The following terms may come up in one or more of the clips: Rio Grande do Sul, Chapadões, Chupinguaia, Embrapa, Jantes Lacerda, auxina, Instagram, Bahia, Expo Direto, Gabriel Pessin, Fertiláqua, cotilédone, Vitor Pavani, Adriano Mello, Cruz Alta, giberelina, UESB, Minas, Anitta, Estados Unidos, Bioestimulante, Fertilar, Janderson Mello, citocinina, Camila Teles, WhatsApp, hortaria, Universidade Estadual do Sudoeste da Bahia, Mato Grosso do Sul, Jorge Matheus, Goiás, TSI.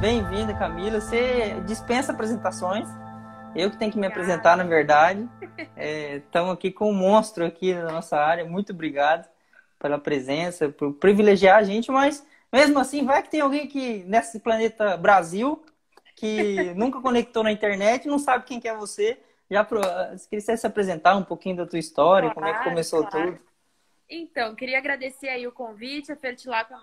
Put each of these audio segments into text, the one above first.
Bem-vinda, Camila. Você dispensa apresentações. Eu que tenho que me apresentar, na verdade. Estamos aqui com um monstro aqui na nossa área. Muito obrigado pela presença, por privilegiar a gente, mas mesmo assim, vai que tem alguém que nesse planeta Brasil que nunca conectou na internet, não sabe quem que é você. Se quiser se apresentar um pouquinho da tua história, como é que começou tudo. Então, queria agradecer aí o convite. A Fertilar é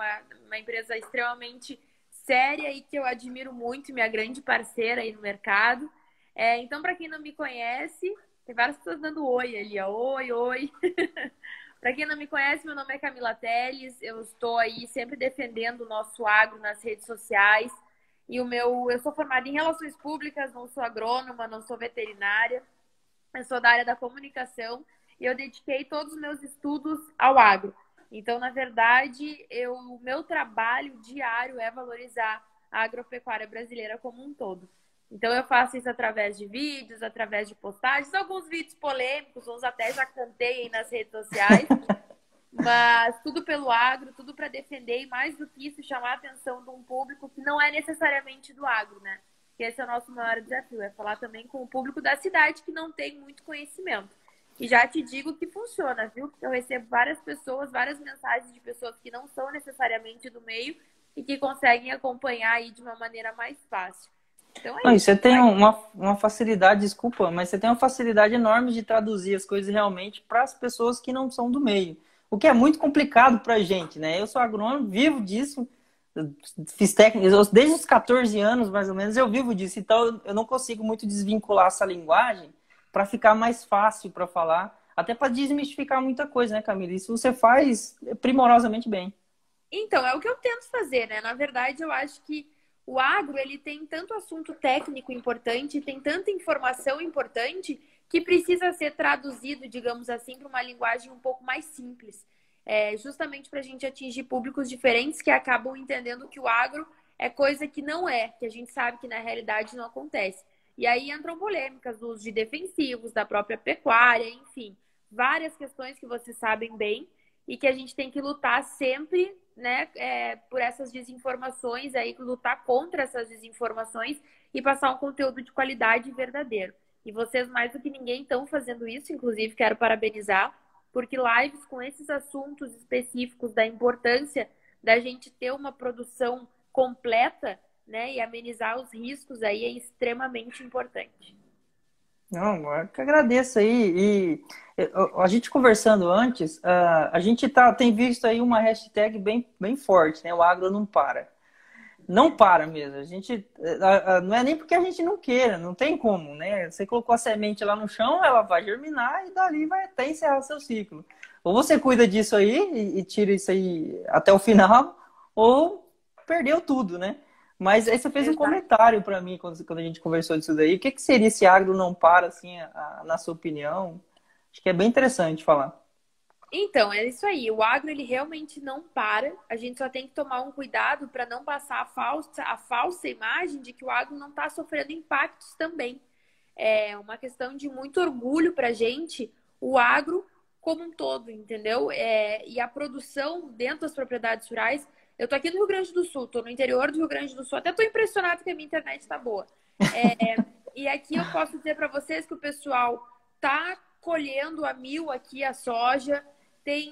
uma empresa extremamente séria e que eu admiro muito, minha grande parceira aí no mercado. Então, para quem não me conhece, tem várias pessoas dando oi ali, ó. Oi, oi. Para quem não me conhece, meu nome é Camila Teles. Eu estou aí sempre defendendo o nosso agro nas redes sociais. Eu sou formada em relações públicas, não sou agrônoma, não sou veterinária. Eu sou da área da comunicação. E eu dediquei todos os meus estudos ao agro. Então, na verdade, o meu trabalho diário é valorizar a agropecuária brasileira como um todo. Então, eu faço isso através de vídeos, através de postagens, alguns vídeos polêmicos, uns até já cantei aí nas redes sociais. Mas tudo pelo agro, tudo para defender e, mais do que isso, chamar a atenção de um público que não é necessariamente do agro, né? Que esse é o nosso maior desafio, é falar também com o público da cidade que não tem muito conhecimento. E já te digo que funciona, viu? Eu recebo várias pessoas, várias mensagens de pessoas que não são necessariamente do meio e que conseguem acompanhar aí de uma maneira mais fácil. Então é isso. Você tem uma facilidade, desculpa, mas você tem uma facilidade enorme de traduzir as coisas realmente para as pessoas que não são do meio. O que é muito complicado para a gente, né? Eu sou agrônomo, vivo disso, fiz técnicas, desde os 14 anos mais ou menos eu vivo disso, então eu não consigo muito desvincular essa linguagem para ficar mais fácil para falar, até para desmistificar muita coisa, né, Camila? Isso você faz primorosamente bem. Então, é o que eu tento fazer, né? Na verdade, eu acho que o agro, ele tem tanto assunto técnico importante, tem tanta informação importante, que precisa ser traduzido, digamos assim, para uma linguagem um pouco mais simples. Justamente para a gente atingir públicos diferentes que acabam entendendo que o agro é coisa que não é, que a gente sabe que na realidade não acontece. E aí entram polêmicas do uso de defensivos, da própria pecuária, enfim. Várias questões que vocês sabem bem e que a gente tem que lutar sempre, né, por essas desinformações, aí, lutar contra essas desinformações e passar um conteúdo de qualidade e verdadeiro. E vocês, mais do que ninguém, estão fazendo isso, inclusive quero parabenizar, porque lives com esses assuntos específicos da importância da gente ter uma produção completa, né, e amenizar os riscos aí é extremamente importante. Não, eu que agradeço aí. E a gente conversando antes, a gente tem visto aí uma hashtag bem forte, né? O agro não para. Não para mesmo. A gente, não é nem porque a gente não queira, não tem como, né? Você colocou a semente lá no chão, ela vai germinar e dali vai até encerrar seu ciclo. Ou você cuida disso aí e tira isso aí até o final, ou perdeu tudo, né? Mas aí você fez um comentário para mim quando a gente conversou disso daí. O que seria esse agro não para, assim, na sua opinião? Acho que é bem interessante falar. Então, é isso aí. O agro, ele realmente não para. A gente só tem que tomar um cuidado para não passar a falsa imagem de que o agro não está sofrendo impactos também. É uma questão de muito orgulho para a gente, o agro como um todo, entendeu? E a produção dentro das propriedades rurais. Eu tô aqui no Rio Grande do Sul, tô no interior do Rio Grande do Sul. Até tô impressionada que a minha internet tá boa. E aqui eu posso dizer para vocês que o pessoal tá colhendo a mil aqui, a soja. Tem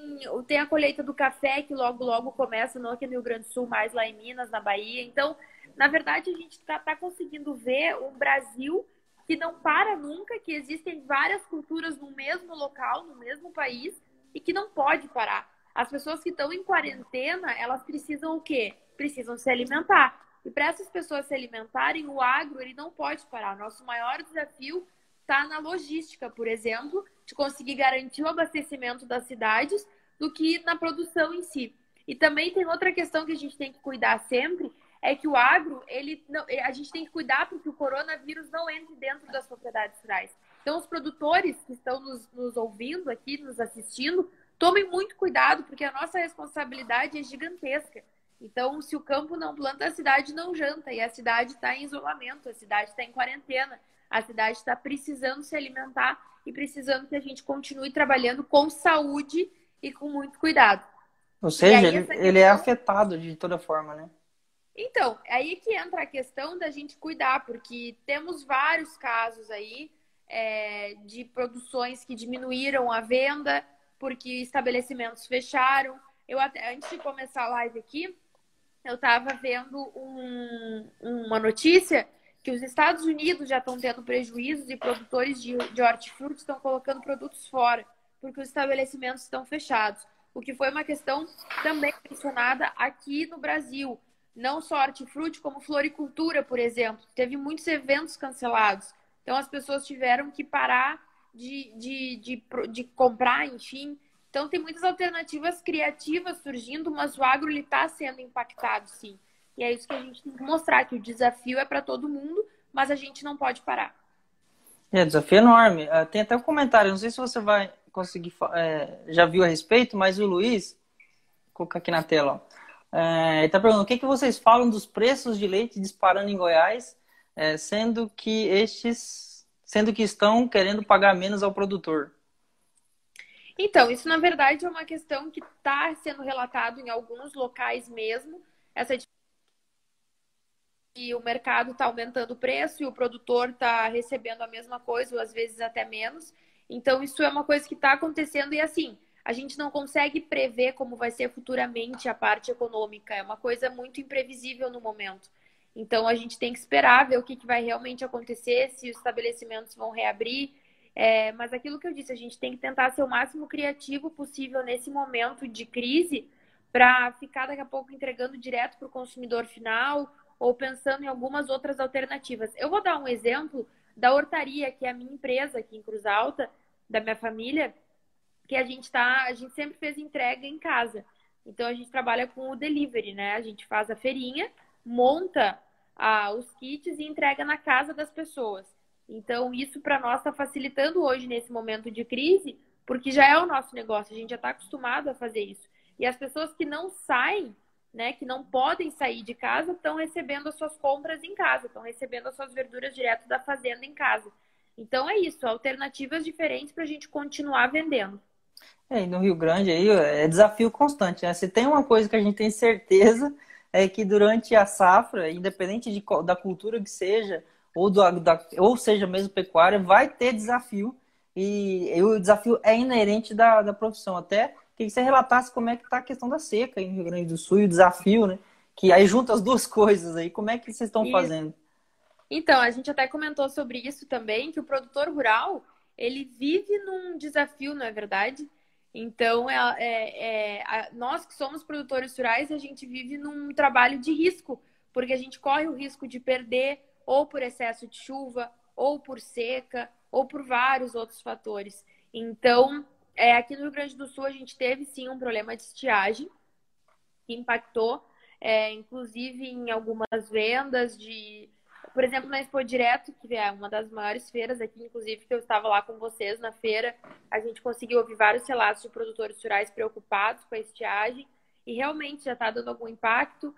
a colheita do café que logo, logo começa, não aqui no Rio Grande do Sul, mas lá em Minas, na Bahia. Então, na verdade, a gente tá conseguindo ver um Brasil que não para nunca, que existem várias culturas no mesmo local, no mesmo país, e que não pode parar. As pessoas que estão em quarentena, elas precisam o quê? Precisam se alimentar. E para essas pessoas se alimentarem, o agro ele não pode parar. Nosso maior desafio está na logística, por exemplo, de conseguir garantir o abastecimento das cidades do que na produção em si. E também tem outra questão que a gente tem que cuidar sempre, é que o agro, a gente tem que cuidar porque o coronavírus não entre dentro das propriedades rurais. Então, os produtores que estão nos ouvindo aqui, nos assistindo, tomem muito cuidado, porque a nossa responsabilidade é gigantesca. Então, se o campo não planta, a cidade não janta. E a cidade está em isolamento, a cidade está em quarentena. A cidade está precisando se alimentar e precisando que a gente continue trabalhando com saúde e com muito cuidado. Ou seja, ele é afetado de toda forma, né? Então, aí que entra a questão da gente cuidar, porque temos vários casos aí de produções que diminuíram a venda porque estabelecimentos fecharam. Eu até, antes de começar a live aqui, eu estava vendo uma notícia que os Estados Unidos já estão tendo prejuízos e produtores de hortifruti estão colocando produtos fora, porque os estabelecimentos estão fechados. O que foi uma questão também mencionada aqui no Brasil. Não só hortifruti, como floricultura, por exemplo. Teve muitos eventos cancelados. Então, as pessoas tiveram que parar de comprar, enfim. Então, tem muitas alternativas criativas surgindo, mas o agro está sendo impactado, sim. E é isso que a gente tem que mostrar, que o desafio é para todo mundo, mas a gente não pode parar. É, desafio enorme. Tem até um comentário, não sei se você vai conseguir... já viu a respeito, mas o Luiz... Vou colocar aqui na tela, ó. Ele está perguntando, o que vocês falam dos preços de leite disparando em Goiás, sendo que estão querendo pagar menos ao produtor? Então, isso na verdade é uma questão que está sendo relatado em alguns locais mesmo. Essa que o mercado está aumentando o preço e o produtor está recebendo a mesma coisa, ou às vezes até menos. Então, isso é uma coisa que está acontecendo e assim... A gente não consegue prever como vai ser futuramente a parte econômica. É uma coisa muito imprevisível no momento. Então, a gente tem que esperar, ver o que vai realmente acontecer, se os estabelecimentos vão reabrir. Mas aquilo que eu disse, a gente tem que tentar ser o máximo criativo possível nesse momento de crise para ficar daqui a pouco entregando direto para o consumidor final ou pensando em algumas outras alternativas. Eu vou dar um exemplo da hortaria, que é a minha empresa aqui em Cruz Alta, da minha família, que a gente sempre fez entrega em casa. Então, a gente trabalha com o delivery, né? A gente faz a feirinha, monta os kits e entrega na casa das pessoas. Então, isso para nós está facilitando hoje, nesse momento de crise, porque já é o nosso negócio, a gente já está acostumado a fazer isso. E as pessoas que não saem, né, que não podem sair de casa, estão recebendo as suas compras em casa, estão recebendo as suas verduras direto da fazenda em casa. Então, é isso, alternativas diferentes para a gente continuar vendendo. É, no Rio Grande aí é desafio constante, né? Se tem uma coisa que a gente tem certeza é que durante a safra, independente da cultura que seja, ou seja mesmo pecuária, vai ter desafio e o desafio é inerente da profissão. Até que você relatasse como é que está a questão da seca aí no Rio Grande do Sul e o desafio, né? Que aí junta as duas coisas aí, como é que vocês estão fazendo? Então, a gente até comentou sobre isso também, que o produtor rural, ele vive num desafio, não é verdade? Então, nós que somos produtores rurais, a gente vive num trabalho de risco, porque a gente corre o risco de perder ou por excesso de chuva, ou por seca, ou por vários outros fatores. Então, aqui no Rio Grande do Sul, a gente teve sim um problema de estiagem, que impactou, inclusive, em algumas vendas de... Por exemplo, na Expo Direto, que é uma das maiores feiras aqui, inclusive, que eu estava lá com vocês na feira, a gente conseguiu ouvir vários relatos de produtores rurais preocupados com a estiagem e realmente já está dando algum impacto.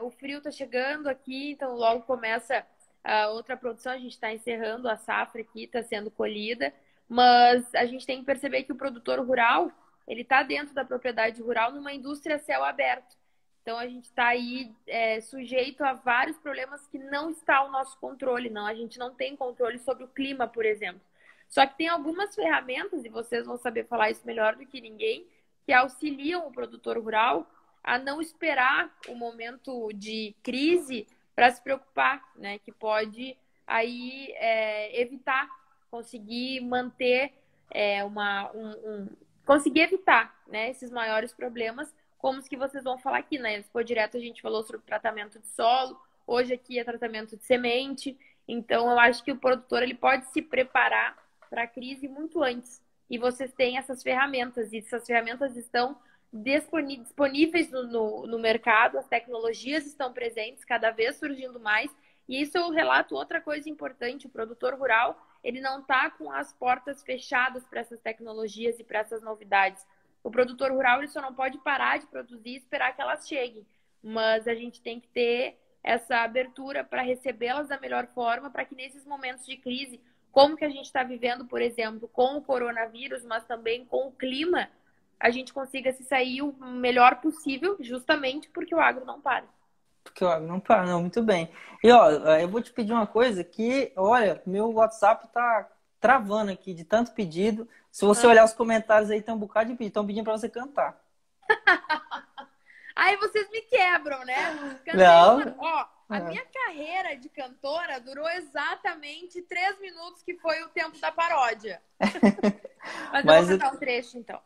O frio está chegando aqui, então logo começa a outra produção, a gente está encerrando a safra aqui, está sendo colhida, mas a gente tem que perceber que o produtor rural, ele está dentro da propriedade rural numa indústria a céu aberto. Então, a gente está aí sujeito a vários problemas que não está ao nosso controle, não. A gente não tem controle sobre o clima, por exemplo. Só que tem algumas ferramentas, e vocês vão saber falar isso melhor do que ninguém, que auxiliam o produtor rural a não esperar o momento de crise para se preocupar, né? Que pode aí evitar, conseguir manter conseguir evitar, né, esses maiores problemas, como os que vocês vão falar aqui, né? Expo Direto a gente falou sobre tratamento de solo, hoje aqui é tratamento de semente. Então, eu acho que o produtor ele pode se preparar para a crise muito antes. E vocês têm essas ferramentas, e essas ferramentas estão disponíveis no mercado, as tecnologias estão presentes, cada vez surgindo mais. E isso eu relato outra coisa importante, o produtor rural ele não está com as portas fechadas para essas tecnologias e para essas novidades. O produtor rural ele só não pode parar de produzir e esperar que elas cheguem. Mas a gente tem que ter essa abertura para recebê-las da melhor forma, para que nesses momentos de crise, como que a gente está vivendo, por exemplo, com o coronavírus, mas também com o clima, a gente consiga se sair o melhor possível, justamente porque o agro não para. Porque, ó, não para, não, muito bem. E, ó, eu vou te pedir uma coisa que, olha, meu WhatsApp tá travando aqui de tanto pedido. Se você olhar os comentários aí, tem um bocado de pedido. Estão pedindo pra você cantar. Aí vocês me quebram, né? Não. Ó, a minha carreira de cantora durou exatamente 3 minutos, que foi o tempo da paródia. Mas eu vou cantar um trecho, então.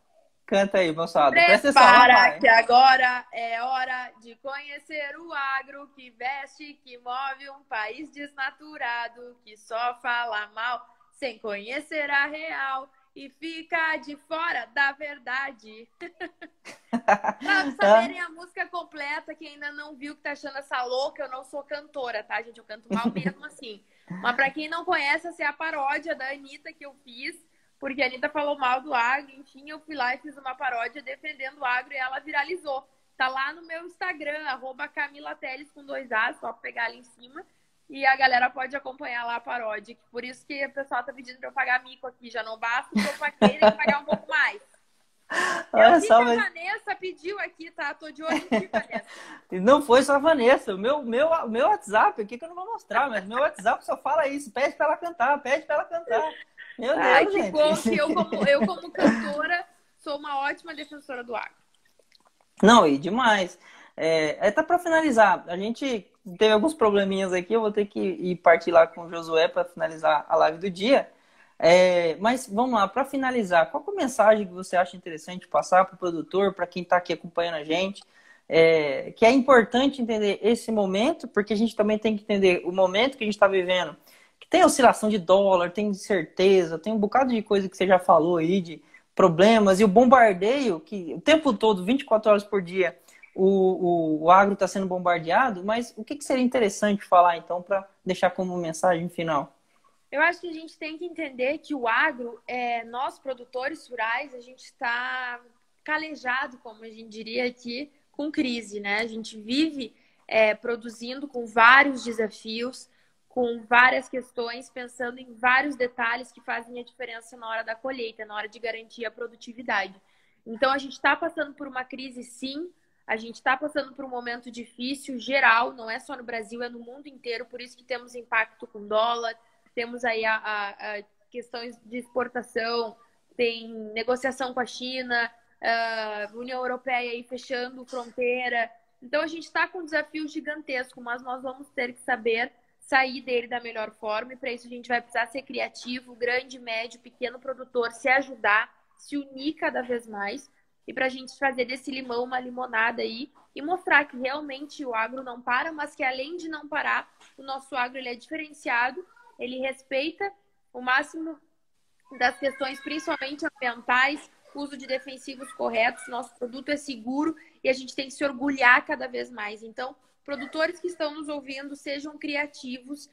Canta aí, moçada. Prepara que agora é hora de conhecer o agro que veste, que move um país desnaturado, que só fala mal sem conhecer a real e fica de fora da verdade. Pra saberem a música completa, quem ainda não viu, que tá achando essa louca, eu não sou cantora, tá, gente? Eu canto mal mesmo assim. Mas pra quem não conhece, essa é a paródia da Anitta que eu fiz. Porque a Anitta falou mal do agro, enfim, eu fui lá e fiz uma paródia defendendo o agro e ela viralizou. Tá lá no meu Instagram, @Camila Teles com 2 As, só pegar ali em cima. E a galera pode acompanhar lá a paródia. Por isso que o pessoal tá pedindo pra eu pagar mico aqui, já não basta, eu paguei, tem que pagar um pouco mais. Olha só, mas... a Vanessa pediu aqui, tá? Tô de olho em ti, Vanessa. Não foi só a Vanessa. Meu WhatsApp aqui, que eu não vou mostrar, mas meu WhatsApp só fala isso. Pede pra ela cantar, pede pra ela cantar. Meu Deus, ai, que bom que eu como cantora, sou uma ótima defensora do agro. Não, e demais. Tá para finalizar. A gente teve alguns probleminhas aqui, eu vou ter que ir partir lá com o Josué para finalizar a live do dia. Mas vamos lá, para finalizar, qual é a mensagem que você acha interessante passar para o produtor, para quem está aqui acompanhando a gente? Que é importante entender esse momento, porque a gente também tem que entender o momento que a gente está vivendo. Que tem oscilação de dólar, tem incerteza, tem um bocado de coisa que você já falou aí, de problemas, e o bombardeio, que o tempo todo, 24 horas por dia, o agro está sendo bombardeado, mas o que seria interessante falar, então, para deixar como mensagem final? Eu acho que a gente tem que entender que o agro, nós, produtores rurais, a gente está calejado, como a gente diria aqui, com crise, né? A gente vive produzindo com vários desafios, com várias questões, pensando em vários detalhes que fazem a diferença na hora da colheita, na hora de garantir a produtividade. Então, a gente está passando por uma crise, sim, a gente está passando por um momento difícil, geral, não é só no Brasil, é no mundo inteiro, por isso que temos impacto com dólar, temos aí a questões de exportação, tem negociação com a China, a União Europeia aí fechando fronteira. Então, a gente está com um desafio gigantesco, mas nós vamos ter que saber sair dele da melhor forma, e para isso a gente vai precisar ser criativo, grande, médio, pequeno produtor, se ajudar, se unir cada vez mais, e para a gente fazer desse limão uma limonada aí, e mostrar que realmente o agro não para, mas que além de não parar, o nosso agro ele é diferenciado, ele respeita o máximo das questões, principalmente ambientais, uso de defensivos corretos, nosso produto é seguro, e a gente tem que se orgulhar cada vez mais. Então, produtores que estão nos ouvindo, sejam criativos,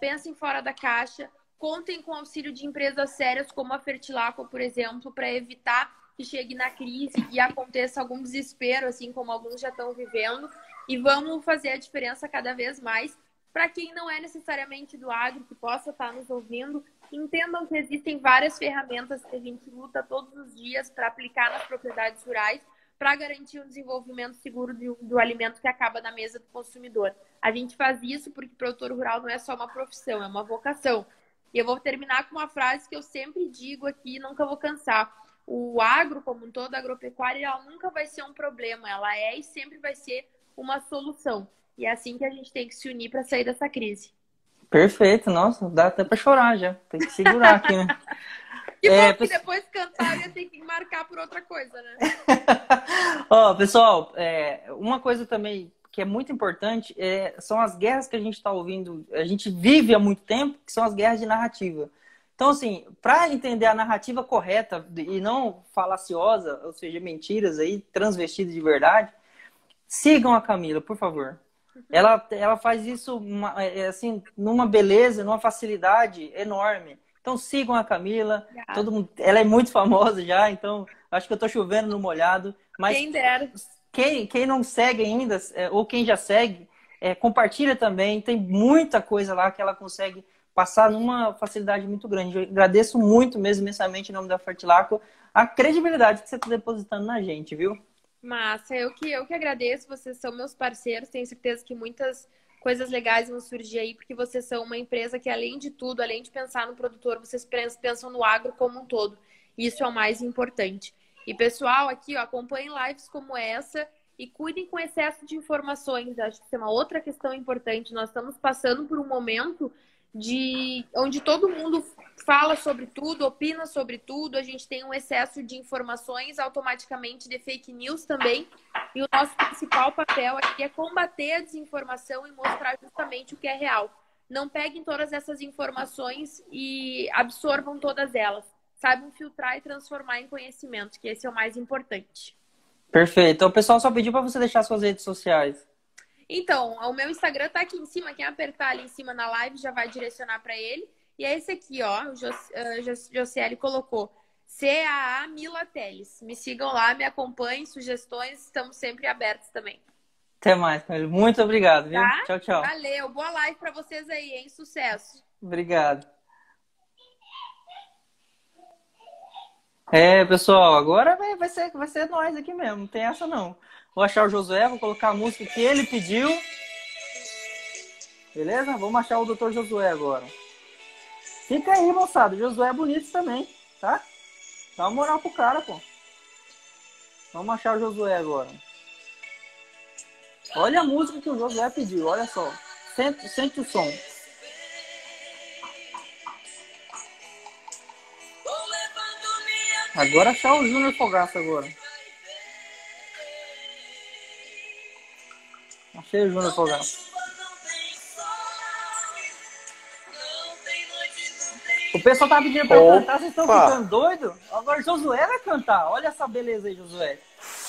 pensem fora da caixa, contem com o auxílio de empresas sérias como a Fertiláqua, por exemplo, para evitar que chegue na crise e aconteça algum desespero, assim como alguns já estão vivendo. E vamos fazer a diferença cada vez mais. Para quem não é necessariamente do agro, que possa estar nos ouvindo, entendam que existem várias ferramentas que a gente luta todos os dias para aplicar nas propriedades rurais, para garantir o desenvolvimento seguro do alimento que acaba na mesa do consumidor. A gente faz isso porque produtor rural não é só uma profissão, é uma vocação. E eu vou terminar com uma frase que eu sempre digo aqui, nunca vou cansar. O agro, como um todo, a agropecuária, ela nunca vai ser um problema, ela é e sempre vai ser uma solução. E é assim que a gente tem que se unir para sair dessa crise. Perfeito, nossa, dá até para chorar já, tem que segurar aqui, né? E porque depois cantar eu tenho que marcar por outra coisa, né? Ó, pessoal, uma coisa também que é muito importante são as guerras que a gente está ouvindo, a gente vive há muito tempo, que são as guerras de narrativa. Então, assim, para entender a narrativa correta e não falaciosa, ou seja, mentiras aí, transvestidas de verdade, sigam a Camila, por favor. Ela faz isso, assim, numa beleza, numa facilidade enorme. Então sigam a Camila, todo mundo, ela é muito famosa já, então acho que eu tô chovendo no molhado. Mas quem dera. Quem não segue ainda, ou quem já segue, compartilha também, tem muita coisa lá que ela consegue passar numa facilidade muito grande. Eu agradeço muito mesmo, imensamente, em nome da Fertilaco, a credibilidade que você está depositando na gente, viu? Massa, eu que agradeço, vocês são meus parceiros, tenho certeza que muitas coisas legais vão surgir aí, porque vocês são uma empresa que, além de tudo, além de pensar no produtor, vocês pensam no agro como um todo. Isso é o mais importante. E, pessoal, aqui, ó, acompanhem lives como essa e cuidem com excesso de informações. Acho que isso é uma outra questão importante. Nós estamos passando por um momento onde todo mundo fala sobre tudo, opina sobre tudo, a gente tem um excesso de informações, automaticamente de fake news também, e o nosso principal papel aqui é combater a desinformação e mostrar justamente o que é real. Não peguem todas essas informações e absorvam todas elas, saibam filtrar e transformar em conhecimento, que esse é o mais importante. Perfeito. Então, o pessoal só pediu para você deixar suas redes sociais. Então, o meu Instagram tá aqui em cima. Quem apertar ali em cima na live já vai direcionar para ele. E é esse aqui, ó. O Josiele colocou. Camila Teles. Me sigam lá, me acompanhem. Sugestões, estamos sempre abertos também. Até mais, Camila. Muito obrigado, viu? Tá? Tchau, tchau. Valeu. Boa live para vocês aí, hein? Sucesso. Obrigado. É, pessoal, agora vai ser nós aqui mesmo. Não tem essa, não. Vou achar o Josué, vou colocar a música que ele pediu. Beleza? Vamos achar o Dr. Josué agora. Fica aí, moçada. O Josué é bonito também, tá? Dá uma moral pro cara, pô. Vamos achar o Josué agora. Olha a música que o Josué pediu, olha só. Sente o som. Agora achar o Júnior Fogaça agora. Achei o Júnior Fogaça. O pessoal tá pedindo pra eu cantar, vocês estão ficando doidos? Agora o Josué vai cantar. Olha essa beleza aí, Josué.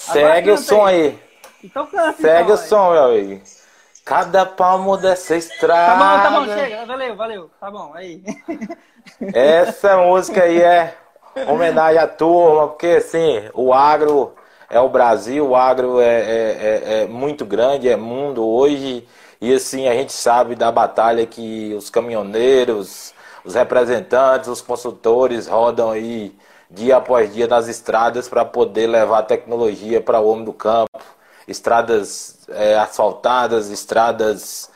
Agora segue o som aí. Então canta. Segue então, o som, meu amigo. Cada palmo dessa estrada. Tá bom, chega. Valeu. Tá bom, aí. Essa música aí é homenagem à turma, porque assim, o agro é o Brasil, o agro é muito grande, é mundo hoje. E assim, a gente sabe da batalha que os caminhoneiros, os representantes, os consultores rodam aí dia após dia nas estradas para poder levar a tecnologia para o homem do campo. Estradas asfaltadas, estradas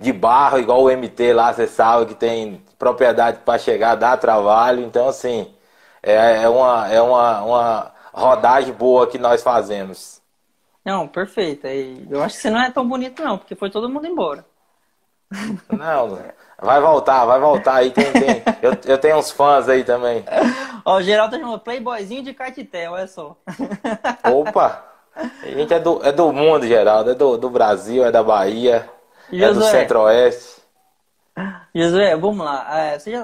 de barro, igual o MT lá, você sabe que tem propriedade para chegar, dá trabalho. Então assim, é uma rodagem boa que nós fazemos. Não, perfeito. Eu acho que você não é tão bonito não, porque foi todo mundo embora. Não, vai voltar aí. Eu tenho uns fãs aí também. Ó, o Geraldo tá chamando Playboyzinho de Caetité, olha só. Opa! A gente é do mundo, Geraldo. É do Brasil, é da Bahia, Josué. É do Centro-Oeste. Josué, vamos lá. Você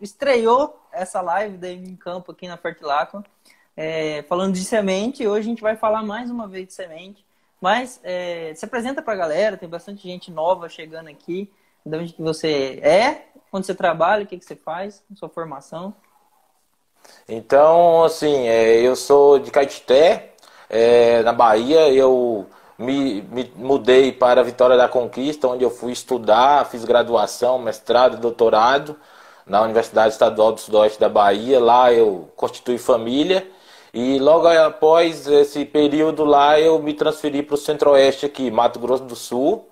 estreou essa live daí em campo aqui na Fertiláqua. Falando de semente, hoje a gente vai falar mais uma vez de semente, mas se apresenta para a galera, tem bastante gente nova chegando aqui, de onde que você é, onde você trabalha, o que você faz, sua formação. Então, assim, eu sou de Caetité, na Bahia, eu me mudei para Vitória da Conquista, onde eu fui estudar, fiz graduação, mestrado e doutorado na Universidade Estadual do Sudoeste da Bahia. Lá eu constituí família. E logo após esse período lá, eu me transferi para o Centro-Oeste aqui, Mato Grosso do Sul.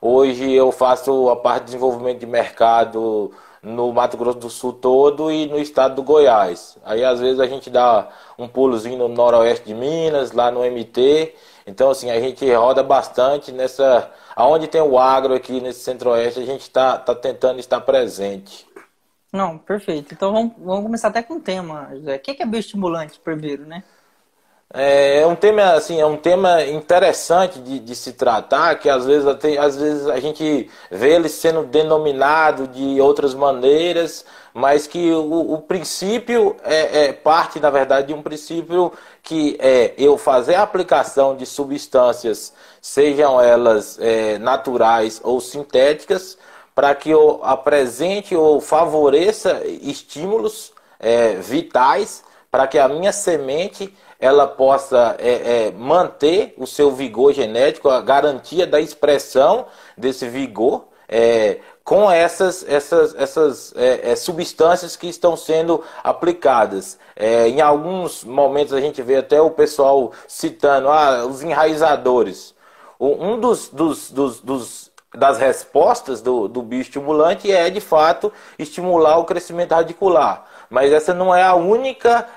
Hoje eu faço a parte de desenvolvimento de mercado no Mato Grosso do Sul todo e no estado do Goiás. Aí às vezes a gente dá um pulozinho no Noroeste de Minas, lá no MT. Então assim, a gente roda bastante nessa... Aonde tem o agro aqui nesse Centro-Oeste, a gente tá tentando estar presente. Não, perfeito. Então vamos começar até com o tema, José. O que é bioestimulante primeiro, né? É um tema assim, interessante de se tratar, que às vezes a gente vê ele sendo denominado de outras maneiras, mas que o princípio parte, na verdade, de um princípio que é eu fazer a aplicação de substâncias, sejam elas naturais ou sintéticas, para que eu apresente ou favoreça estímulos vitais para que a minha semente ela possa manter o seu vigor genético, a garantia da expressão desse vigor com essas substâncias que estão sendo aplicadas. Em alguns momentos a gente vê até o pessoal citando os enraizadores. Um das respostas do bioestimulante é, de fato, estimular o crescimento radicular. Mas essa não é a única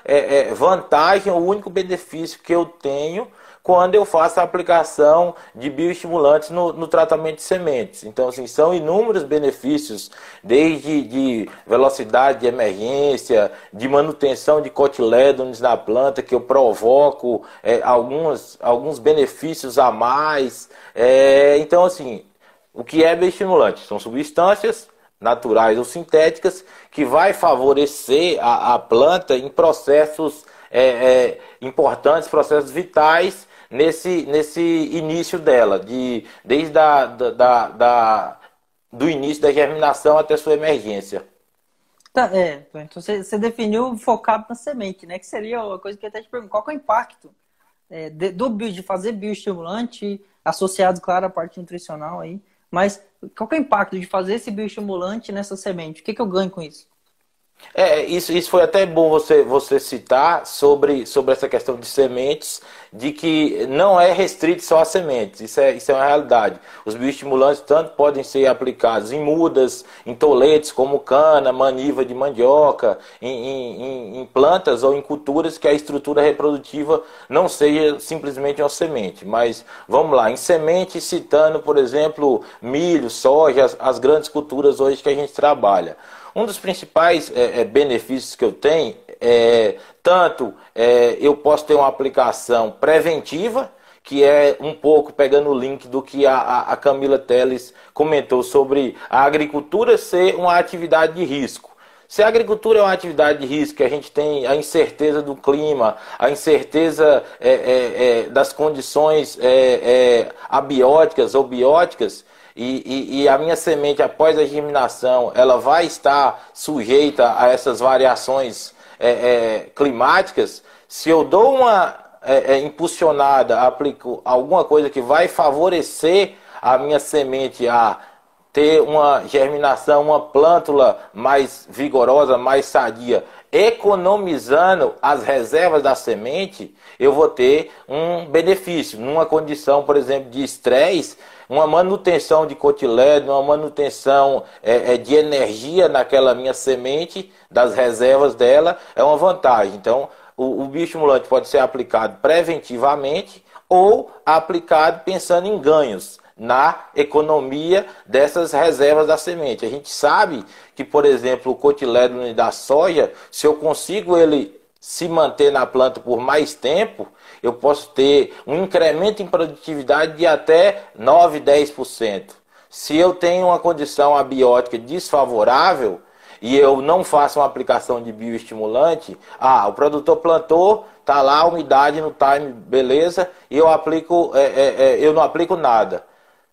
vantagem, o único benefício que eu tenho quando eu faço a aplicação de bioestimulantes no tratamento de sementes. Então, assim, são inúmeros benefícios, desde de velocidade de emergência, de manutenção de cotilédones na planta, que eu provoco alguns benefícios a mais. Então, assim, o que é bioestimulante? São substâncias naturais ou sintéticas que vai favorecer a planta em processos importantes, processos vitais, nesse início dela, desde do início da germinação até sua emergência. Tá, então você definiu focado na semente, né? Que seria uma coisa que eu até te pergunto, qual que é o impacto de fazer bioestimulante, associado, claro, à parte nutricional aí, mas qual que é o impacto de fazer esse bioestimulante nessa semente? O que eu ganho com isso? Isso foi até bom você citar sobre essa questão de sementes, de que não é restrito só a sementes, isso é uma realidade. Os bioestimulantes tanto podem ser aplicados em mudas, em toletes como cana, maniva de mandioca, em plantas ou em culturas que a estrutura reprodutiva não seja simplesmente uma semente. Mas vamos lá, em semente, citando, por exemplo, milho, soja, as grandes culturas hoje que a gente trabalha. Um dos principais benefícios que eu tenho é eu posso ter uma aplicação preventiva, que é um pouco pegando o link do que a Camila Teles comentou sobre a agricultura ser uma atividade de risco. Se a agricultura é uma atividade de risco, a gente tem a incerteza do clima, a incerteza das condições abióticas ou bióticas, e a minha semente, após a germinação, ela vai estar sujeita a essas variações climáticas. Se eu dou uma impulsionada, aplico alguma coisa que vai favorecer a minha semente a ter uma germinação, uma plântula mais vigorosa, mais sadia, economizando as reservas da semente, eu vou ter um benefício. Numa condição, por exemplo, de estresse, uma manutenção de cotilédone, uma manutenção de energia naquela minha semente, das reservas dela, é uma vantagem. Então, o bioestimulante pode ser aplicado preventivamente ou aplicado pensando em ganhos na economia dessas reservas da semente. A gente sabe que, por exemplo, o cotilédone da soja, se eu consigo ele se manter na planta por mais tempo, eu posso ter um incremento em produtividade de até 9, 10%. Se eu tenho uma condição abiótica desfavorável e eu não faço uma aplicação de bioestimulante, o produtor plantou, está lá a umidade no time, beleza, e eu não aplico nada.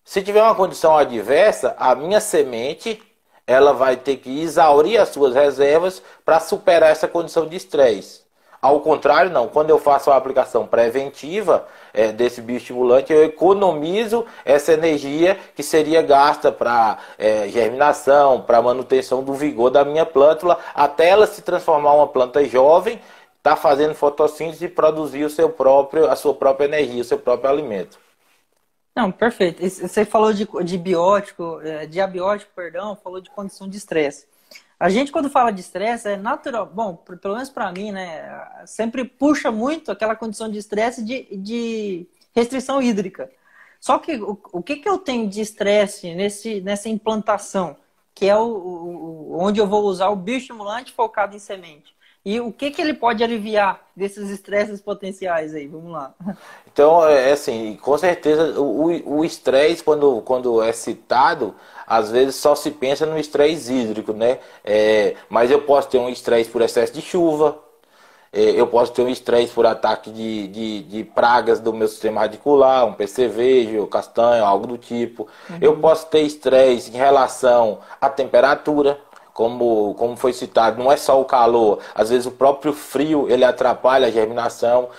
Se tiver uma condição adversa, a minha semente ela vai ter que exaurir as suas reservas para superar essa condição de estresse. Ao contrário, não. Quando eu faço a aplicação preventiva desse bioestimulante, eu economizo essa energia que seria gasta para germinação, para manutenção do vigor da minha plântula, até ela se transformar em uma planta jovem, tá fazendo fotossíntese e produzir a sua própria energia, o seu próprio alimento. Não, perfeito. Você falou de abiótico, falou de condição de estresse. A gente, quando fala de estresse, é natural. Bom, pelo menos para mim, né? Sempre puxa muito aquela condição de estresse de restrição hídrica. Só que o que eu tenho de estresse nessa implantação, que é onde eu vou usar o bioestimulante focado em semente? E o que ele pode aliviar desses estresses potenciais aí? Vamos lá. Então, assim, com certeza, o estresse, quando é citado, às vezes só se pensa no estresse hídrico, né? Mas eu posso ter um estresse por excesso de chuva, eu posso ter um estresse por ataque de pragas do meu sistema radicular, um percevejo, castanho, algo do tipo. Uhum. Eu posso ter estresse em relação à temperatura. Como foi citado, não é só o calor, às vezes o próprio frio ele atrapalha a germinação.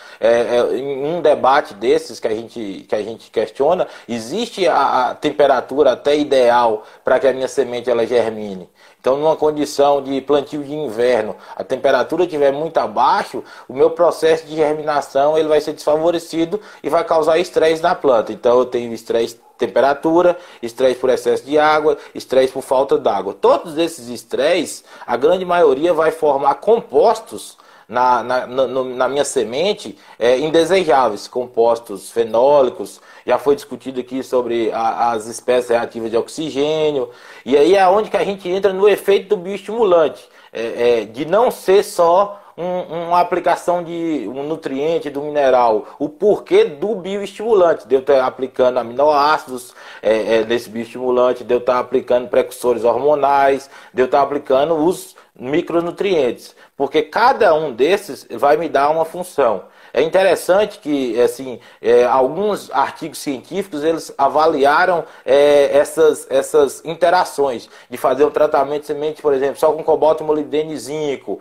Em um debate desses que a gente questiona, existe a temperatura até ideal para que a minha semente ela germine. Então, numa condição de plantio de inverno, a temperatura estiver muito abaixo, o meu processo de germinação ele vai ser desfavorecido e vai causar estresse na planta. Então, eu tenho estresse temperatura, estresse por excesso de água, estresse por falta d'água. Todos esses estresses, a grande maioria vai formar compostos na minha semente indesejáveis, compostos fenólicos. Já foi discutido aqui sobre as espécies reativas de oxigênio. E aí é onde que a gente entra no efeito do bioestimulante, de não ser só uma aplicação de um nutriente, do mineral, o porquê do bioestimulante, de eu estar aplicando aminoácidos nesse bioestimulante, de eu estar aplicando precursores hormonais, de eu estar aplicando os micronutrientes, porque cada um desses vai me dar uma função. É interessante que assim, alguns artigos científicos eles avaliaram essas interações de fazer um tratamento de semente, por exemplo, só com cobalto, molibdênio e zinco,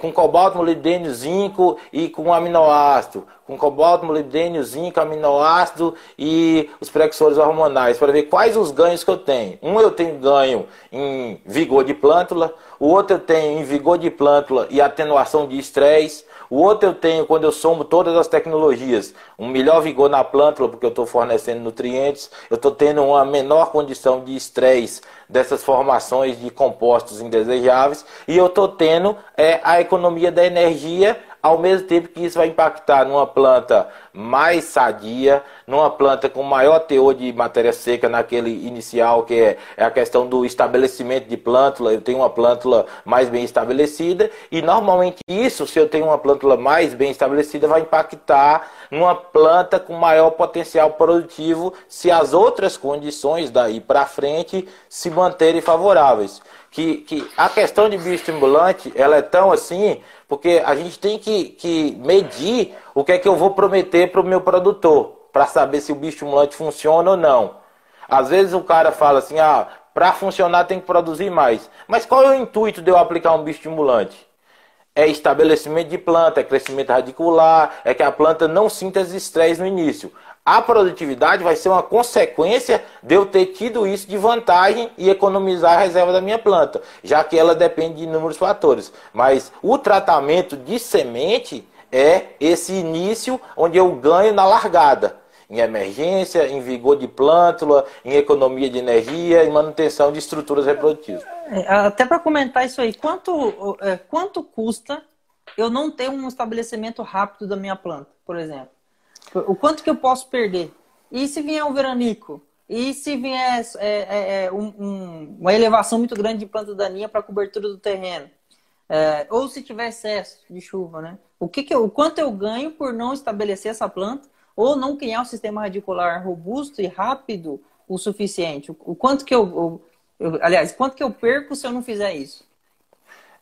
com cobalto, molibdênio, zinco e com aminoácido, com cobalto, molibdênio, zinco, aminoácido e os precursores hormonais, para ver quais os ganhos que eu tenho. Eu tenho ganho em vigor de plântula, o outro eu tenho em vigor de plântula e atenuação de estresse, o outro eu tenho quando eu somo todas as tecnologias, um melhor vigor na plântula porque eu estou fornecendo nutrientes, eu estou tendo uma menor condição de estresse dessas formações de compostos indesejáveis e eu estou tendo a economia da energia. Ao mesmo tempo que isso vai impactar numa planta mais sadia, numa planta com maior teor de matéria seca naquele inicial, que é a questão do estabelecimento de plântula. Eu tenho uma plântula mais bem estabelecida e normalmente isso, se eu tenho uma plântula mais bem estabelecida, vai impactar numa planta com maior potencial produtivo se as outras condições daí para frente se manterem favoráveis. Que a questão de bioestimulante ela é tão assim, porque a gente tem que medir o que é que eu vou prometer para o meu produtor, para saber se o bioestimulante funciona ou não. Às vezes o cara fala assim, para funcionar tem que produzir mais. Mas qual é o intuito de eu aplicar um bioestimulante? É estabelecimento de planta, é crescimento radicular, é que a planta não sinta estresse no início. A produtividade vai ser uma consequência de eu ter tido isso de vantagem e economizar a reserva da minha planta, já que ela depende de inúmeros fatores. Mas o tratamento de semente é esse início onde eu ganho na largada, em emergência, em vigor de plântula, em economia de energia, em manutenção de estruturas reprodutivas. Até para comentar isso aí, quanto custa eu não ter um estabelecimento rápido da minha planta, por exemplo? O quanto que eu posso perder? E se vier um veranico? E se vier uma elevação muito grande de planta daninha para a cobertura do terreno? Ou se tiver excesso de chuva, né? O quanto eu ganho por não estabelecer essa planta ou não criar um sistema radicular robusto e rápido o suficiente? O quanto que quanto que eu perco se eu não fizer isso?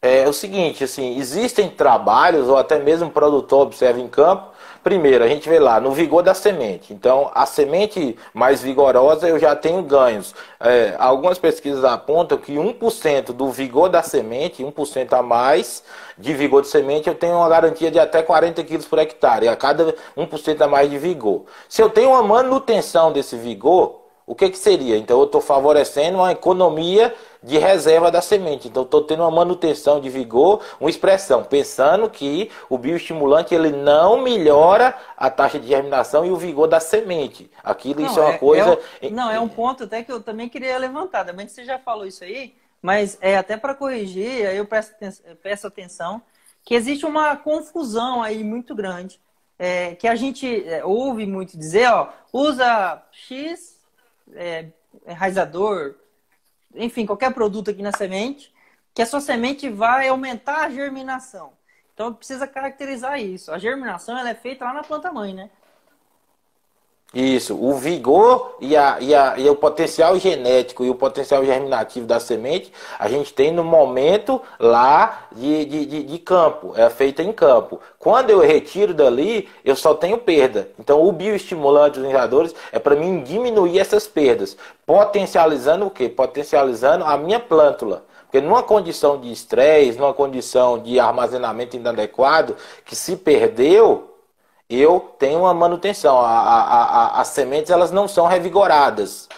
É o seguinte, assim, existem trabalhos, ou até mesmo o produtor observa em campo. Primeiro, a gente vê lá no vigor da semente. Então, a semente mais vigorosa eu já tenho ganhos. Algumas pesquisas apontam que 1% do vigor da semente, 1% a mais de vigor de semente, eu tenho uma garantia de até 40 kg por hectare, a cada 1% a mais de vigor. Se eu tenho uma manutenção desse vigor, o que seria? Então, eu estou favorecendo uma economia de reserva da semente. Então, estou tendo uma manutenção de vigor, uma expressão, pensando que o bioestimulante ele não melhora a taxa de germinação e o vigor da semente. Isso é uma coisa... é um ponto até que eu também queria levantar. Também que você já falou isso aí, mas até para corrigir, aí eu peço atenção, que existe uma confusão aí muito grande, que a gente ouve muito dizer, usa X... enraizador, enfim, qualquer produto aqui na semente, que a sua semente vai aumentar a germinação. Então precisa caracterizar isso. A germinação ela é feita lá na planta mãe, né? Isso, o vigor e o potencial genético e o potencial germinativo da semente a gente tem no momento lá de campo, é feita em campo. Quando eu retiro dali, eu só tenho perda. Então o bioestimulante dos enraizadores é para mim diminuir essas perdas, potencializando o quê? Potencializando a minha plântula. Porque numa condição de estresse, numa condição de armazenamento inadequado, que se perdeu, eu tenho uma manutenção. As sementes, elas não são revigoradas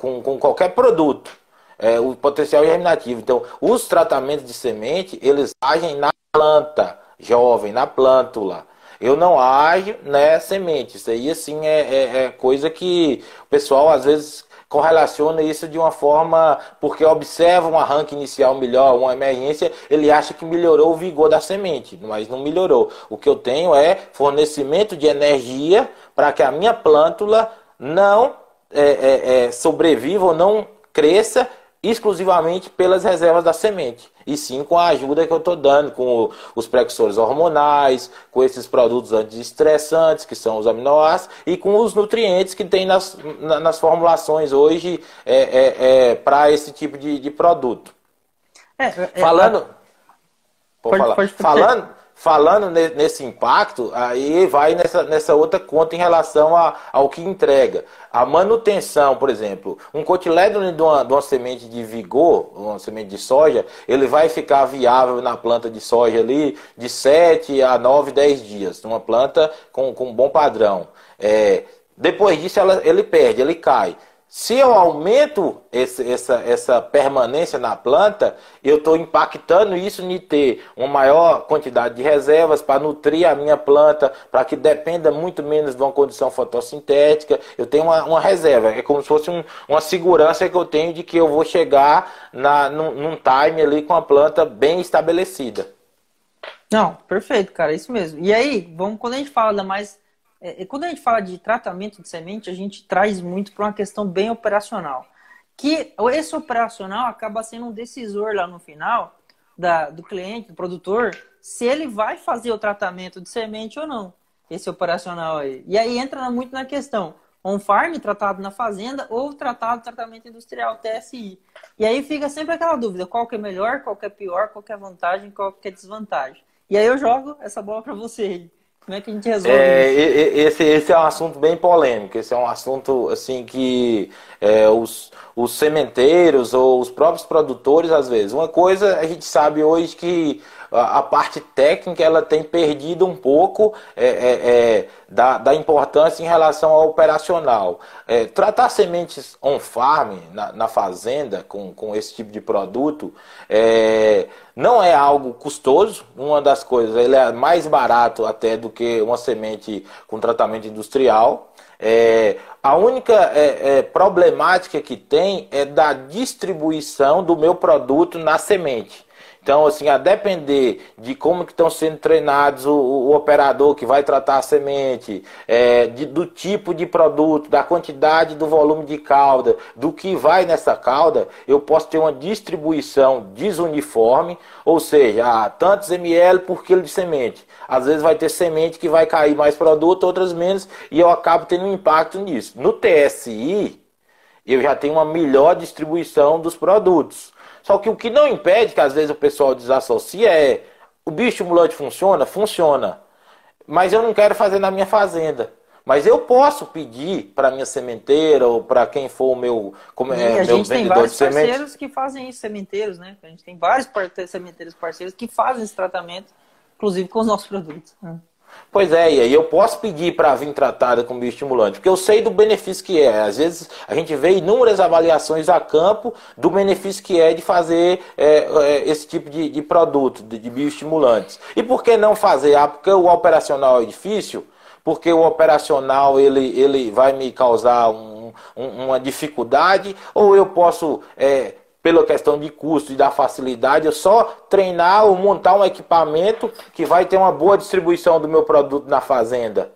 com qualquer produto. O potencial germinativo. Então, os tratamentos de semente, eles agem na planta jovem, na plântula. Eu não ajo na semente. Isso aí, assim, é coisa que o pessoal, às vezes, correlaciona isso de uma forma, porque observa um arranque inicial melhor, uma emergência, ele acha que melhorou o vigor da semente, mas não melhorou. O que eu tenho é fornecimento de energia para que a minha plântula não sobreviva ou não cresça exclusivamente pelas reservas da semente, e sim com a ajuda que eu estou dando com os precursores hormonais, com esses produtos antiestressantes, que são os aminoácidos, e com os nutrientes que tem nas formulações hoje para esse tipo de produto. Falando nesse impacto, aí vai nessa outra conta em relação ao que entrega. A manutenção, por exemplo, um cotilédone de uma semente de vigor, uma semente de soja, ele vai ficar viável na planta de soja ali de 7 a 9, 10 dias, numa planta com bom padrão. Depois disso, ele perde, ele cai. Se eu aumento essa permanência na planta, eu estou impactando isso em ter uma maior quantidade de reservas para nutrir a minha planta, para que dependa muito menos de uma condição fotossintética. Eu tenho uma reserva, é como se fosse uma segurança que eu tenho de que eu vou chegar num time ali com a planta bem estabelecida. Não, perfeito, cara, é isso mesmo. E aí, quando a gente fala mais... Quando a gente fala de tratamento de semente, a gente traz muito para uma questão bem operacional. Que esse operacional acaba sendo um decisor lá no final do cliente, do produtor, se ele vai fazer o tratamento de semente ou não, esse operacional aí. E aí entra muito na questão on-farm, tratado na fazenda, ou tratamento industrial, TSI. E aí fica sempre aquela dúvida, qual que é melhor, qual que é pior, qual que é vantagem, qual que é desvantagem. E aí eu jogo essa bola para você aí. Como é que a gente resolve isso? Esse é um assunto bem polêmico. Esse é um assunto assim que os sementeiros ou os próprios produtores, às vezes, uma coisa a gente sabe hoje que a parte técnica ela tem perdido um pouco da importância em relação ao operacional. Tratar sementes on-farm, na fazenda, com esse tipo de produto, não é algo custoso. Uma das coisas, ele é mais barato até do que uma semente com tratamento industrial. A única problemática que tem é da distribuição do meu produto na semente. Então, assim, a depender de como que estão sendo treinados o operador que vai tratar a semente, do tipo de produto, da quantidade do volume de calda, do que vai nessa calda, eu posso ter uma distribuição desuniforme, ou seja, há tantos ml por quilo de semente. Às vezes vai ter semente que vai cair mais produto, outras menos, e eu acabo tendo um impacto nisso. No TSI, eu já tenho uma melhor distribuição dos produtos. Só que o que não impede, que às vezes o pessoal desassocia, o bioestimulante funciona? Funciona. Mas eu não quero fazer na minha fazenda. Mas eu posso pedir para a minha sementeira ou para quem for o meu vendedor de sementes. A gente tem vários parceiros que fazem isso, sementeiros, né? A gente tem vários sementeiros parceiros que fazem esse tratamento, inclusive com os nossos produtos. Pois é, e aí eu posso pedir para vir tratada com bioestimulante, porque eu sei do benefício que é. Às vezes a gente vê inúmeras avaliações a campo do benefício que é de fazer esse tipo de produto, de bioestimulantes. E por que não fazer? Ah, porque o operacional é difícil? Porque o operacional ele vai me causar uma dificuldade? Ou eu posso... pela questão de custo e da facilidade, eu só treinar ou montar um equipamento que vai ter uma boa distribuição do meu produto na fazenda.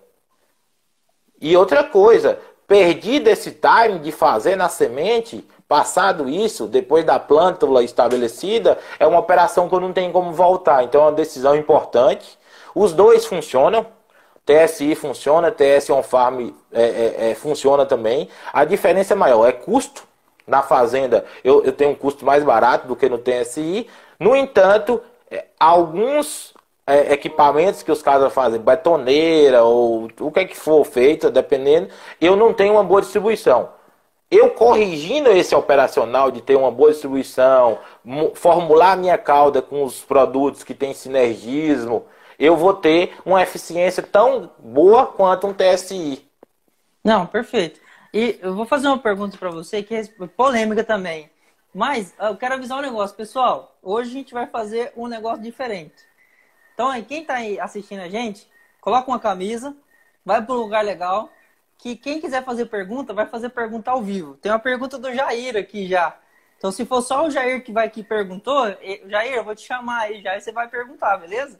E outra coisa, perdido esse time de fazer na semente, passado isso, depois da plântula estabelecida, é uma operação que eu não tenho como voltar. Então é uma decisão importante. Os dois funcionam. TSI funciona, TSI on-farm funciona também. A diferença maior é custo. Na fazenda eu tenho um custo mais barato do que no TSI. No entanto, alguns equipamentos que os caras fazem, betoneira ou o que for feito, dependendo, eu não tenho uma boa distribuição. Eu corrigindo esse operacional de ter uma boa distribuição, formular minha cauda com os produtos que têm sinergismo, eu vou ter uma eficiência tão boa quanto um TSI. Não, perfeito. E eu vou fazer uma pergunta para você que é polêmica também. Mas eu quero avisar um negócio, pessoal. Hoje a gente vai fazer um negócio diferente. Então, quem está aí assistindo a gente, coloca uma camisa, vai para um lugar legal... que quem quiser fazer pergunta, vai fazer pergunta ao vivo. Tem uma pergunta do Jair aqui já. Então, se for só o Jair que vai aqui perguntou, Jair, eu vou te chamar aí já e você vai perguntar, beleza?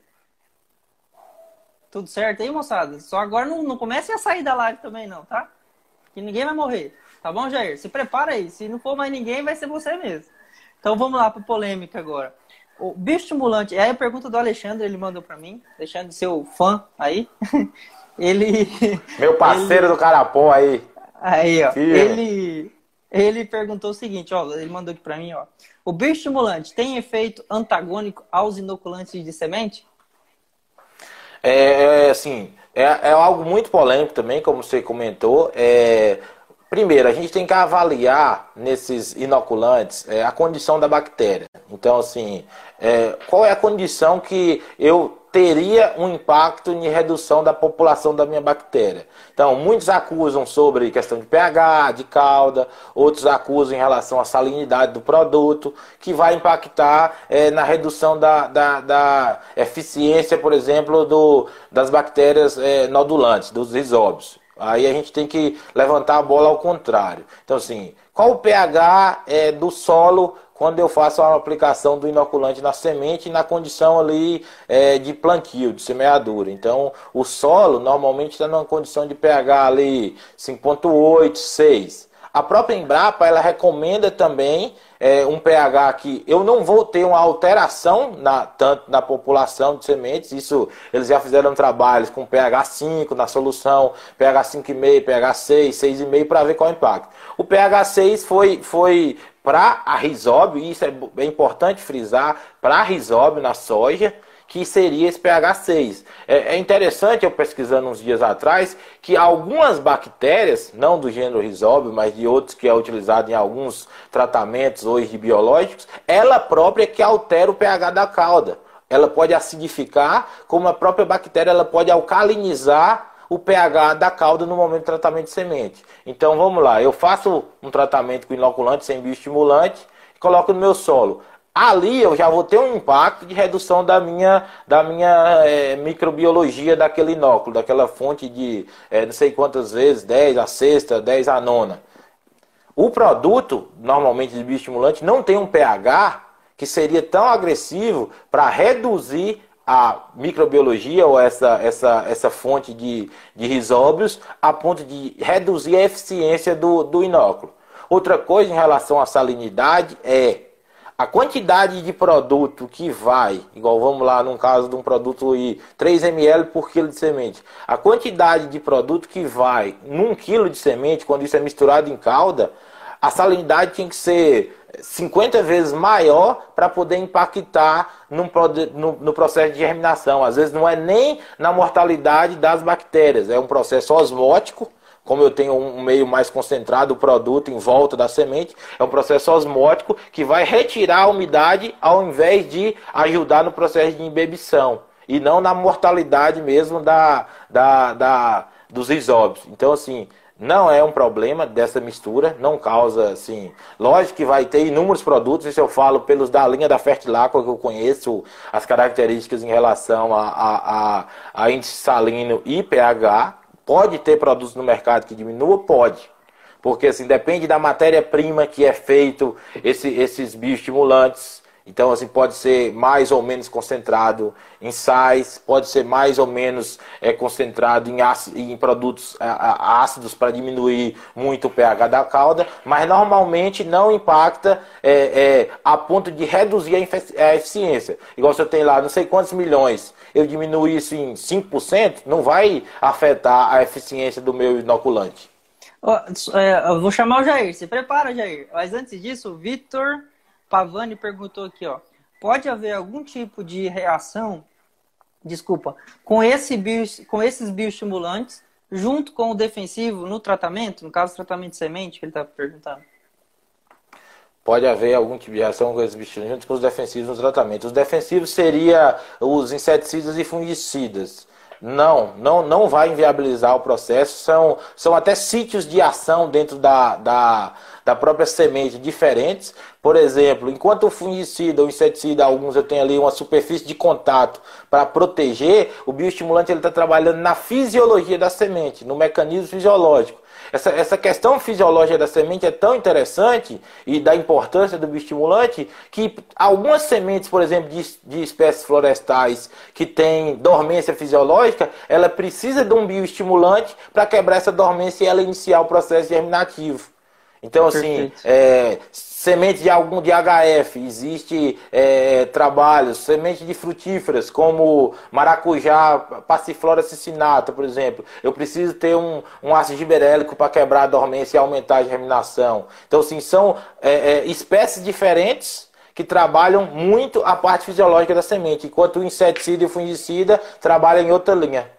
Tudo certo aí, moçada? Só agora não comece a sair da live também não, tá? Que ninguém vai morrer. Tá bom, Jair? Se prepara aí. Se não for mais ninguém, vai ser você mesmo. Então, vamos lá para polêmica agora. O bioestimulante... É a pergunta do Alexandre, ele mandou para mim. Alexandre, seu fã aí. Meu parceiro do Carapó aí. Aí, ó. Ele perguntou o seguinte, ó. Ele mandou aqui pra mim, ó. O bioestimulante tem efeito antagônico aos inoculantes de semente? É algo muito polêmico também, como você comentou. Primeiro, a gente tem que avaliar nesses inoculantes a condição da bactéria. Então, assim, qual é a condição que eu... teria um impacto em redução da população da minha bactéria. Então, muitos acusam sobre questão de pH, de calda, outros acusam em relação à salinidade do produto, que vai impactar na redução da eficiência, por exemplo, das bactérias nodulantes, dos rizóbios. Aí a gente tem que levantar a bola ao contrário. Então, assim, qual o pH do solo quando eu faço a aplicação do inoculante na semente, na condição ali de plantio, de semeadura? Então, o solo normalmente está numa condição de pH ali 5,8, 6. A própria Embrapa, ela recomenda também um pH que eu não vou ter uma alteração tanto na população de sementes. Isso, eles já fizeram trabalhos com pH 5 na solução, pH 5,5, pH 6, 6,5 para ver qual é o impacto. O pH 6 foi para a rizóbio, e isso é importante frisar, para a rizóbio na soja, que seria esse pH 6. É interessante, eu pesquisando uns dias atrás, que algumas bactérias, não do gênero rizóbio, mas de outros que é utilizado em alguns tratamentos hoje de biológicos, ela própria que altera o pH da cauda. Ela pode acidificar, como a própria bactéria, ela pode alcalinizar o pH da cauda no momento do tratamento de semente. Então, vamos lá, eu faço um tratamento com inoculante, sem bioestimulante, e coloco no meu solo. Ali eu já vou ter um impacto de redução da minha microbiologia daquele inóculo, daquela fonte de não sei quantas vezes, 10 a sexta, 10 a nona. O produto, normalmente de bioestimulante, não tem um pH que seria tão agressivo para reduzir a microbiologia ou essa fonte de rizóbios a ponto de reduzir a eficiência do inóculo. Outra coisa em relação à salinidade é a quantidade de produto que vai, igual vamos lá, num caso de um produto aí, 3 ml por quilo de semente. A quantidade de produto que vai num quilo de semente, quando isso é misturado em calda, a salinidade tem que ser 50 vezes maior para poder impactar no processo de germinação. Às vezes não é nem na mortalidade das bactérias, é um processo osmótico, como eu tenho um meio mais concentrado, o produto em volta da semente, é um processo osmótico que vai retirar a umidade ao invés de ajudar no processo de embebição e não na mortalidade mesmo dos rizóbios. Então, assim... não é um problema dessa mistura, não causa, assim... Lógico que vai ter inúmeros produtos, isso eu falo pelos da linha da Fertiláqua, que eu conheço as características em relação a índice salino e pH. Pode ter produtos no mercado que diminua? Pode. Porque, assim, depende da matéria-prima que é feito esses bioestimulantes. Então, assim, pode ser mais ou menos concentrado em sais, pode ser mais ou menos concentrado em produtos ácidos para diminuir muito o pH da cauda, mas normalmente não impacta a ponto de reduzir a eficiência. Igual se eu tenho lá não sei quantos milhões, eu diminuo isso em 5%, não vai afetar a eficiência do meu inoculante. Eu vou chamar o Jair, se prepara, Jair. Mas antes disso, o Vitor... Pavani perguntou aqui, ó, pode haver algum tipo de reação, desculpa, com esses bioestimulantes junto com o defensivo no tratamento? No caso, tratamento de semente, que ele está perguntando. Pode haver algum tipo de reação com esses bichos junto com os defensivos no tratamento. Os defensivos seriam os inseticidas e fungicidas. Não vai inviabilizar o processo. São até sítios de ação dentro da própria semente diferentes. Por exemplo, enquanto o fungicida ou inseticida, alguns eu tenho ali uma superfície de contato para proteger, o bioestimulante está trabalhando na fisiologia da semente, no mecanismo fisiológico. Essa questão fisiológica da semente é tão interessante e da importância do bioestimulante que algumas sementes, por exemplo, de espécies florestais que têm dormência fisiológica, ela precisa de um bioestimulante para quebrar essa dormência e ela iniciar o processo germinativo. Então, assim, semente de HF, existe trabalhos, semente de frutíferas, como maracujá, passiflora cicinata, por exemplo. Eu preciso ter um ácido giberélico para quebrar a dormência e aumentar a germinação. Então, assim, são espécies diferentes que trabalham muito a parte fisiológica da semente, enquanto o inseticida e o fungicida trabalham em outra linha.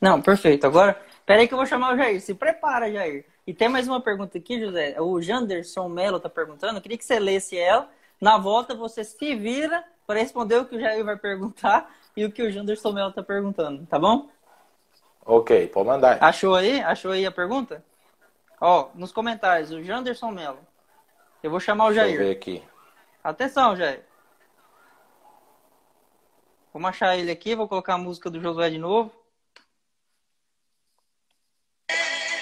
Não, perfeito. Agora, peraí que eu vou chamar o Jair. Se prepara, Jair. E tem mais uma pergunta aqui, José. O Janderson Mello está perguntando. Eu queria que você lesse ela. Na volta, você se vira para responder o que o Jair vai perguntar e o que o Janderson Mello está perguntando. Tá bom? Ok, pode mandar. Achou aí? Achou aí a pergunta? Ó, nos comentários, o Janderson Mello. Eu vou chamar o Jair. Deixa eu ver aqui. Atenção, Jair. Vamos achar ele aqui. Vou colocar a música do Josué de novo.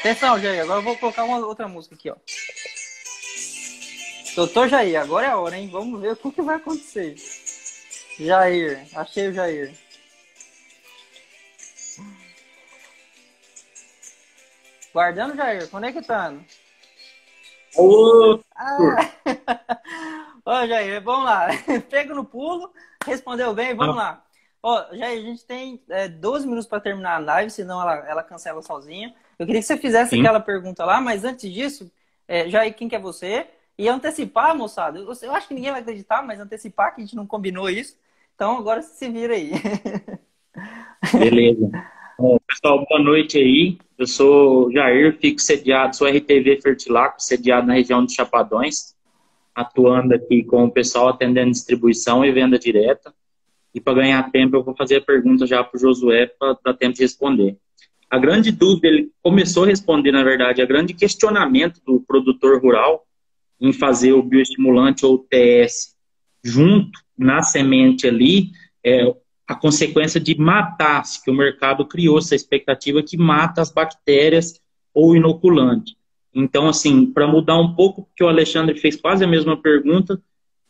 Atenção, Jair. Agora eu vou colocar uma outra música aqui, ó. Doutor Jair, agora é a hora, hein? Vamos ver o que vai acontecer. Jair. Achei o Jair. Guardando, Jair. Conectando. Ô, Ô, Jair. Vamos lá. Pego no pulo. Respondeu bem. Vamos lá. Ó, Jair, a gente tem 12 minutos para terminar a live, senão ela cancela sozinha. Eu queria que você fizesse aquela pergunta lá, mas antes disso, Jair, quem que é você? E antecipar, moçada, eu acho que ninguém vai acreditar, mas antecipar que a gente não combinou isso. Então, agora se vira aí. Beleza. Bom, pessoal, boa noite aí. Eu sou Jair, fico sediado, sou RTV Fertiláqua, sediado na região dos Chapadões, atuando aqui com o pessoal, atendendo distribuição e venda direta. E para ganhar tempo, eu vou fazer a pergunta já para o Josué, para dar tempo de responder. A grande dúvida, ele começou a responder, na verdade, a grande questionamento do produtor rural em fazer o bioestimulante ou o TS junto na semente ali, a consequência de matar-se, que o mercado criou essa expectativa que mata as bactérias ou inoculante. Então, assim, para mudar um pouco, porque o Alexandre fez quase a mesma pergunta,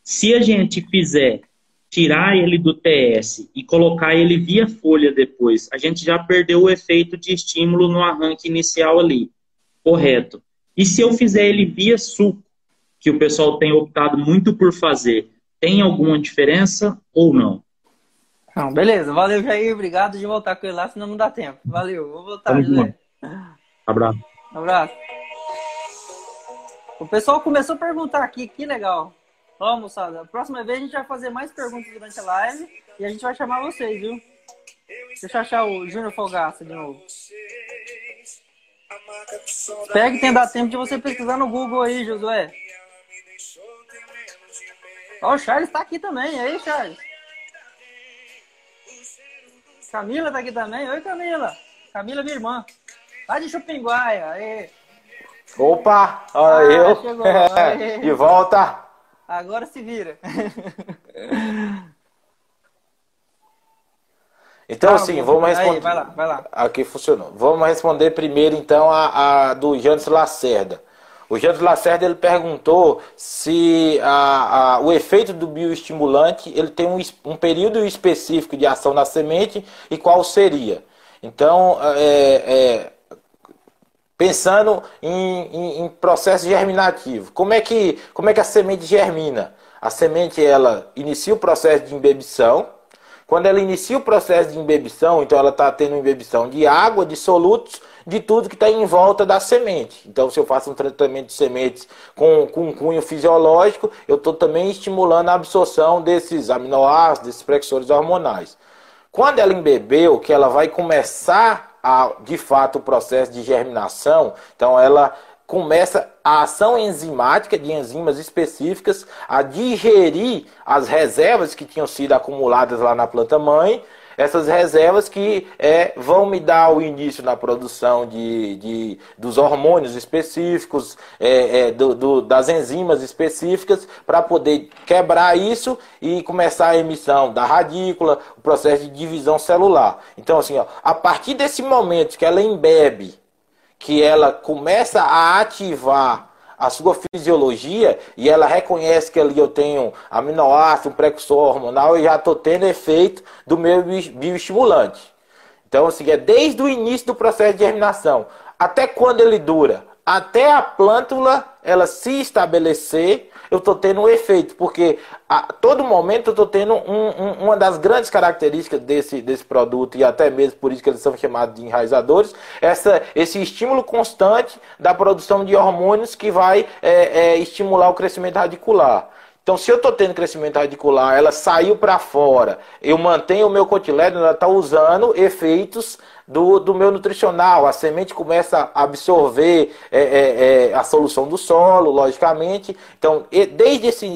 se a gente fizer tirar ele do TS e colocar ele via folha depois, a gente já perdeu o efeito de estímulo no arranque inicial ali, correto? E se eu fizer ele via suco, que o pessoal tem optado muito por fazer, tem alguma diferença ou não? Não, beleza, valeu, Jair, obrigado de voltar com ele lá, senão não dá tempo. Valeu, vou voltar, José. Abraço. Abraço. O pessoal começou a perguntar aqui, que legal. Ó, moçada, a próxima vez a gente vai fazer mais perguntas durante a live e a gente vai chamar vocês, viu? Deixa eu achar o Júnior Fogaça de novo. Espero que tenha dado tempo de você pesquisar no Google aí, Josué. Ó, o Charles tá aqui também. E aí, Charles? Camila tá aqui também. Oi, Camila. Camila, minha irmã. Lá de Chupinguaia. Aê. Opa! Olha eu. Chegou. Aê. De volta. Agora se vira. Então, assim, vamos responder. Aí, vai lá. Aqui funcionou. Vamos responder primeiro, então, a do Jantes Lacerda. O Jantes Lacerda, ele perguntou se o efeito do bioestimulante, ele tem um período específico de ação na semente e qual seria. Então, pensando em processo germinativo, como é que a semente germina? A semente, ela inicia o processo de embebição. Quando ela inicia o processo de embebição, então ela está tendo embebição de água, de solutos, de tudo que está em volta da semente. Então, se eu faço um tratamento de sementes com um cunho fisiológico, eu estou também estimulando a absorção desses aminoácidos, desses precursores hormonais. Quando ela embebeu, que ela vai começar de fato o processo de germinação, então ela começa a ação enzimática de enzimas específicas a digerir as reservas que tinham sido acumuladas lá na planta mãe, essas reservas que vão me dar o início na produção dos hormônios específicos, das enzimas específicas, para poder quebrar isso e começar a emissão da radícula, o processo de divisão celular. Então, assim, ó, a partir desse momento que ela embebe, que ela começa a ativar a sua fisiologia e ela reconhece que ali eu tenho aminoácido, um precursor hormonal, e já estou tendo efeito do meu bioestimulante. Então, assim, é desde o início do processo de germinação. Até quando ele dura? Até a plântula ela se estabelecer, eu estou tendo um efeito, porque a todo momento eu estou tendo uma das grandes características desse produto, e até mesmo por isso que eles são chamados de enraizadores, esse estímulo constante da produção de hormônios que vai estimular o crescimento radicular. Então, se eu estou tendo crescimento radicular, ela saiu para fora, eu mantenho o meu cotilédone, ela está usando efeitos do meu nutricional. A semente começa a absorver a solução do solo, logicamente. Então, desde esse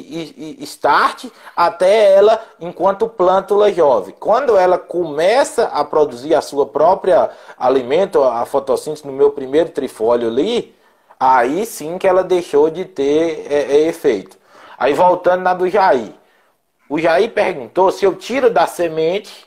start até ela, enquanto plântula jovem. Quando ela começa a produzir a sua própria alimento, a fotossíntese no meu primeiro trifólio ali, aí sim que ela deixou de ter efeito. Aí voltando na do Jair. O Jair perguntou se eu tiro da semente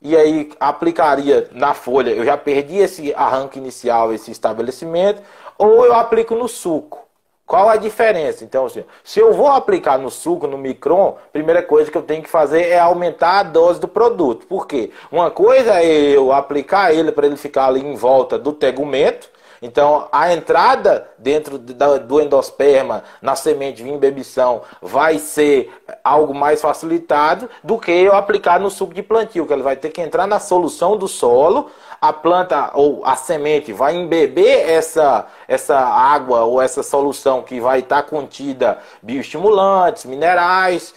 e aí aplicaria na folha. Eu já perdi esse arranque inicial, esse estabelecimento, ou eu aplico no suco. Qual a diferença? Então, assim, se eu vou aplicar no suco, no micron, a primeira coisa que eu tenho que fazer é aumentar a dose do produto. Por quê? Uma coisa é eu aplicar ele para ele ficar ali em volta do tegumento. Então, a entrada dentro do endosperma na semente de imbebição vai ser algo mais facilitado do que eu aplicar no suco de plantio, que ele vai ter que entrar na solução do solo, a planta ou a semente vai embeber essa água ou essa solução que vai estar contida bioestimulantes, minerais,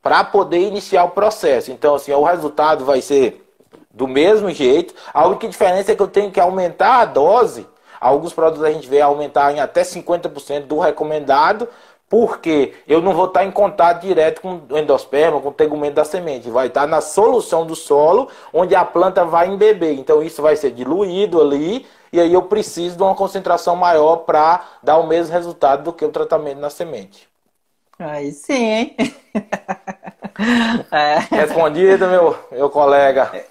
para poder iniciar o processo. Então, assim, o resultado vai ser do mesmo jeito. A única diferença é que eu tenho que aumentar a dose. Alguns produtos a gente vê aumentar em até 50% do recomendado, porque eu não vou estar em contato direto com o endosperma, com o tegumento da semente. Vai estar na solução do solo, onde a planta vai embeber. Então isso vai ser diluído ali, e aí eu preciso de uma concentração maior para dar o mesmo resultado do que o tratamento na semente. Aí sim, hein? Respondido, meu colega.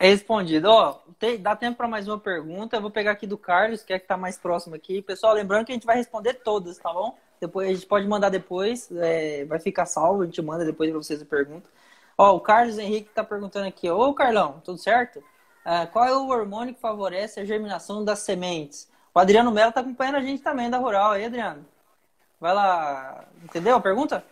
Respondido. Ó, dá tempo para mais uma pergunta. Eu vou pegar aqui do Carlos, que é que tá mais próximo aqui. Pessoal, lembrando que a gente vai responder todas, tá bom? Depois, a gente pode mandar depois, vai ficar salvo, a gente manda depois para vocês a pergunta. Ó, o Carlos Henrique tá perguntando aqui. Ô, Carlão, tudo certo? Qual é o hormônio que favorece a germinação das sementes? O Adriano Mello tá acompanhando a gente também, da Rural. Aí, Adriano, vai lá. Entendeu a pergunta?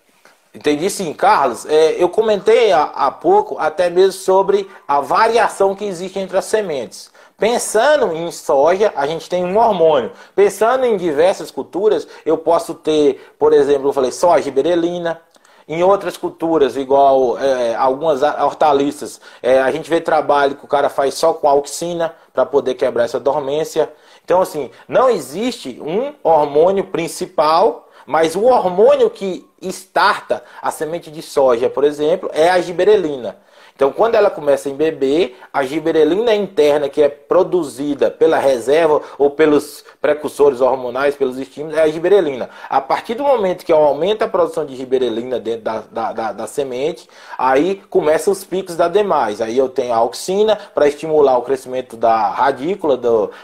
Entendi sim, Carlos. Eu comentei há pouco até mesmo sobre a variação que existe entre as sementes. Pensando em soja, a gente tem um hormônio. Pensando em diversas culturas, eu posso ter, por exemplo, eu falei soja berelina. Em outras culturas, igual algumas hortaliças, a gente vê trabalho que o cara faz só com auxina para poder quebrar essa dormência. Então, assim, não existe um hormônio principal, mas o hormônio que starta a semente de soja, por exemplo, é a giberelina. Então, quando ela começa a embeber, a giberelina interna que é produzida pela reserva ou pelos precursores hormonais, pelos estímulos, é a giberelina. A partir do momento que eu aumento a produção de giberelina dentro da semente, aí começam os picos da demais. Aí eu tenho a auxina para estimular o crescimento da radícula,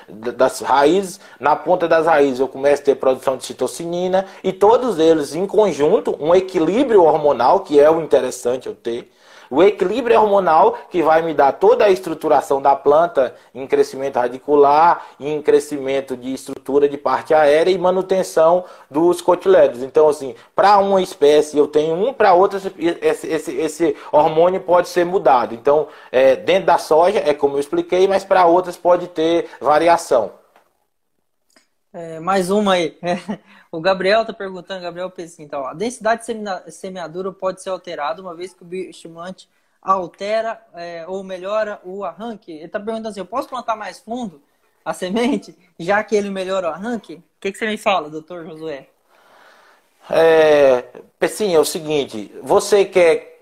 das raízes. Na ponta das raízes eu começo a ter produção de citocinina e todos eles em conjunto, um equilíbrio hormonal, que é o interessante eu ter. O equilíbrio hormonal que vai me dar toda a estruturação da planta em crescimento radicular, em crescimento de estrutura de parte aérea e manutenção dos cotilédones. Então, assim, para uma espécie eu tenho um, para outra esse hormônio pode ser mudado. Então, dentro da soja é como eu expliquei, mas para outras pode ter variação. Mais uma aí. O Gabriel está perguntando, Gabriel Pessin, então, a densidade de semeadura pode ser alterada uma vez que o bioestimulante altera ou melhora o arranque? Ele está perguntando assim, eu posso plantar mais fundo a semente, já que ele melhora o arranque? O que, que você me fala, doutor Josué? Pessinha, é o seguinte, você quer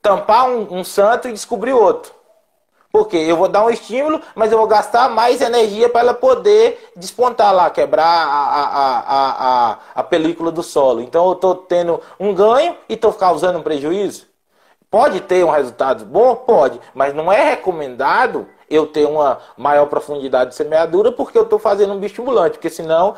tampar um santo e descobrir outro. Por quê? Eu vou dar um estímulo, mas eu vou gastar mais energia para ela poder despontar lá, quebrar a película do solo. Então eu estou tendo um ganho e estou causando um prejuízo. Pode ter um resultado bom? Pode. Mas não é recomendado eu ter uma maior profundidade de semeadura porque eu estou fazendo um bioestimulante. Porque senão,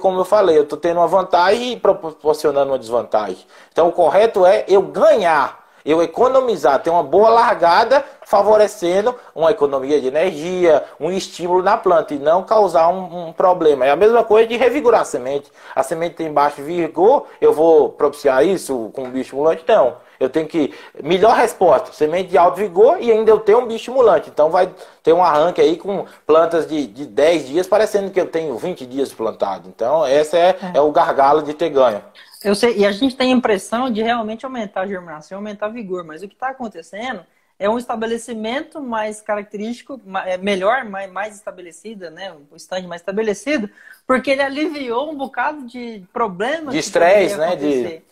como eu falei, eu estou tendo uma vantagem e proporcionando uma desvantagem. Então o correto é eu ganhar. Eu economizar, ter uma boa largada, favorecendo uma economia de energia, um estímulo na planta e não causar um problema. É a mesma coisa de revigorar a semente. A semente tem baixo vigor, eu vou propiciar isso com um bioestimulante? Não. Eu tenho que... Melhor resposta, semente de alto vigor e ainda eu tenho um bioestimulante. Então vai ter um arranque aí com plantas de 10 dias, parecendo que eu tenho 20 dias plantado. Então esse é o gargalo de ter ganho. Eu sei, e a gente tem a impressão de realmente aumentar a germinação, aumentar a vigor, mas o que está acontecendo é um estabelecimento mais característico, melhor, mais estabelecido, né? Um stand mais estabelecido, porque ele aliviou um bocado de problemas. De estresse, né? De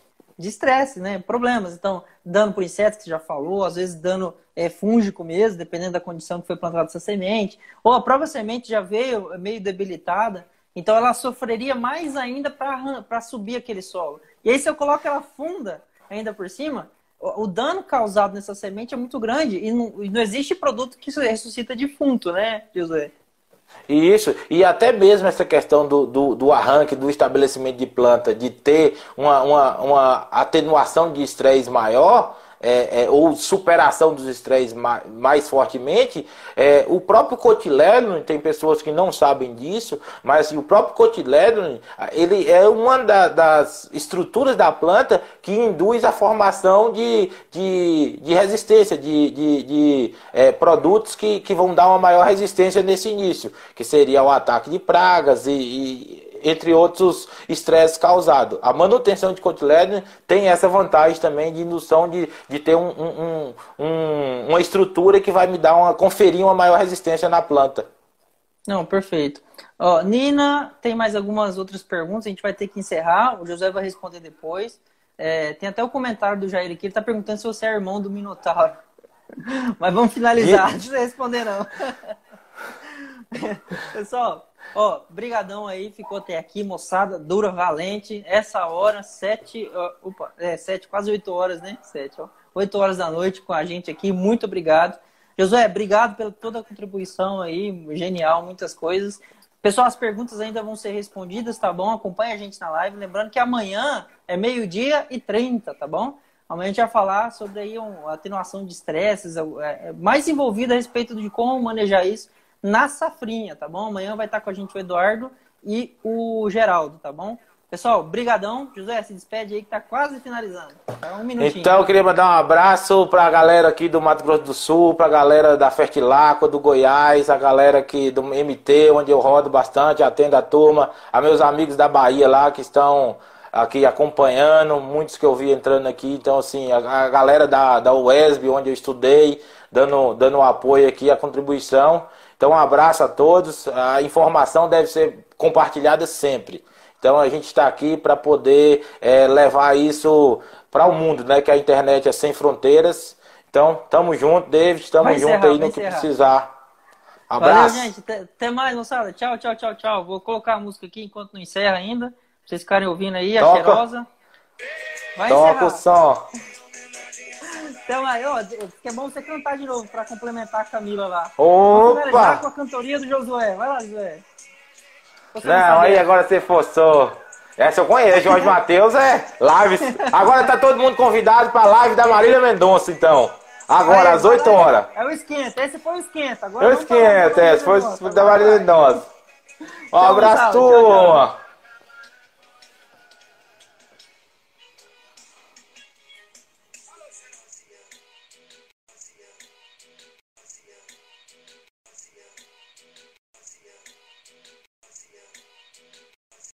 estresse, né? Problemas. Então, dano por insetos, que você já falou, às vezes dano fúngico mesmo, dependendo da condição que foi plantada essa semente. Ou a própria semente já veio meio debilitada. Então ela sofreria mais ainda para subir aquele solo. E aí se eu coloco ela funda ainda por cima, o dano causado nessa semente é muito grande. E não existe produto que ressuscita defunto, né, José? Isso, e até mesmo essa questão do arranque, do estabelecimento de planta, de ter uma atenuação de estresse maior... ou superação dos estresses mais fortemente, o próprio cotilédone, tem pessoas que não sabem disso, mas o próprio cotilédone, ele é uma das estruturas da planta que induz a formação de resistência, de produtos que vão dar uma maior resistência nesse início, que seria o ataque de pragas e entre outros estresses causados. A manutenção de cotilédone tem essa vantagem também de indução de ter uma estrutura que vai me dar conferir uma maior resistência na planta. Não, perfeito. Ó, Nina, tem mais algumas outras perguntas, a gente vai ter que encerrar, o José vai responder depois. Tem até o comentário do Jair aqui, ele está perguntando se você é irmão do Minotauro. Mas vamos finalizar, antes de responder não. Pessoal, ó, brigadão aí, ficou até aqui, moçada, dura, valente, essa hora, 7, quase 8 horas, né? 7, ó, 8 horas da noite com a gente aqui, muito obrigado. Josué, obrigado pela toda a contribuição aí, genial, muitas coisas. Pessoal, as perguntas ainda vão ser respondidas, tá bom? Acompanha a gente na live, lembrando que amanhã é 12h30, tá bom? Amanhã a gente vai falar sobre aí a atenuação de estresses, mais envolvida a respeito de como manejar isso na safrinha, tá bom? Amanhã vai estar com a gente o Eduardo e o Geraldo, tá bom? Pessoal, brigadão. José, se despede aí que tá quase finalizando. Tá, um minutinho. Então, eu queria mandar um abraço pra galera aqui do Mato Grosso do Sul, pra galera da Fertiláqua, do Goiás, a galera aqui do MT, onde eu rodo bastante, atendo a turma, a meus amigos da Bahia lá que estão aqui acompanhando, muitos que eu vi entrando aqui. Então, assim, a galera da UESB, onde eu estudei, dando o apoio aqui, a contribuição. Então, um abraço a todos. A informação deve ser compartilhada sempre. Então, a gente está aqui para poder levar isso para o mundo, né? Que a internet é sem fronteiras. Então, tamo junto, David. Tamo junto aí no que precisar. Abraço. Valeu, gente. Até mais, moçada. Tchau, tchau, tchau, tchau. Vou colocar a música aqui enquanto não encerra ainda. Pra vocês ficarem ouvindo aí, a cheirosa. Vai encerrar. Toca o som. Então aí, ó, que é bom você cantar de novo pra complementar a Camila lá. Opa! Com a cantoria do Josué. Vai lá, Josué. Não, aí agora você forçou. Essa eu conheço, Jorge Matheus lives. Agora tá todo mundo convidado pra live da Marília Mendonça, então. Agora, às 8 horas. É o esquenta, esse foi o esquenta. Agora eu esquenta, esse foi o da Marília Mendonça. Um abraço, turma.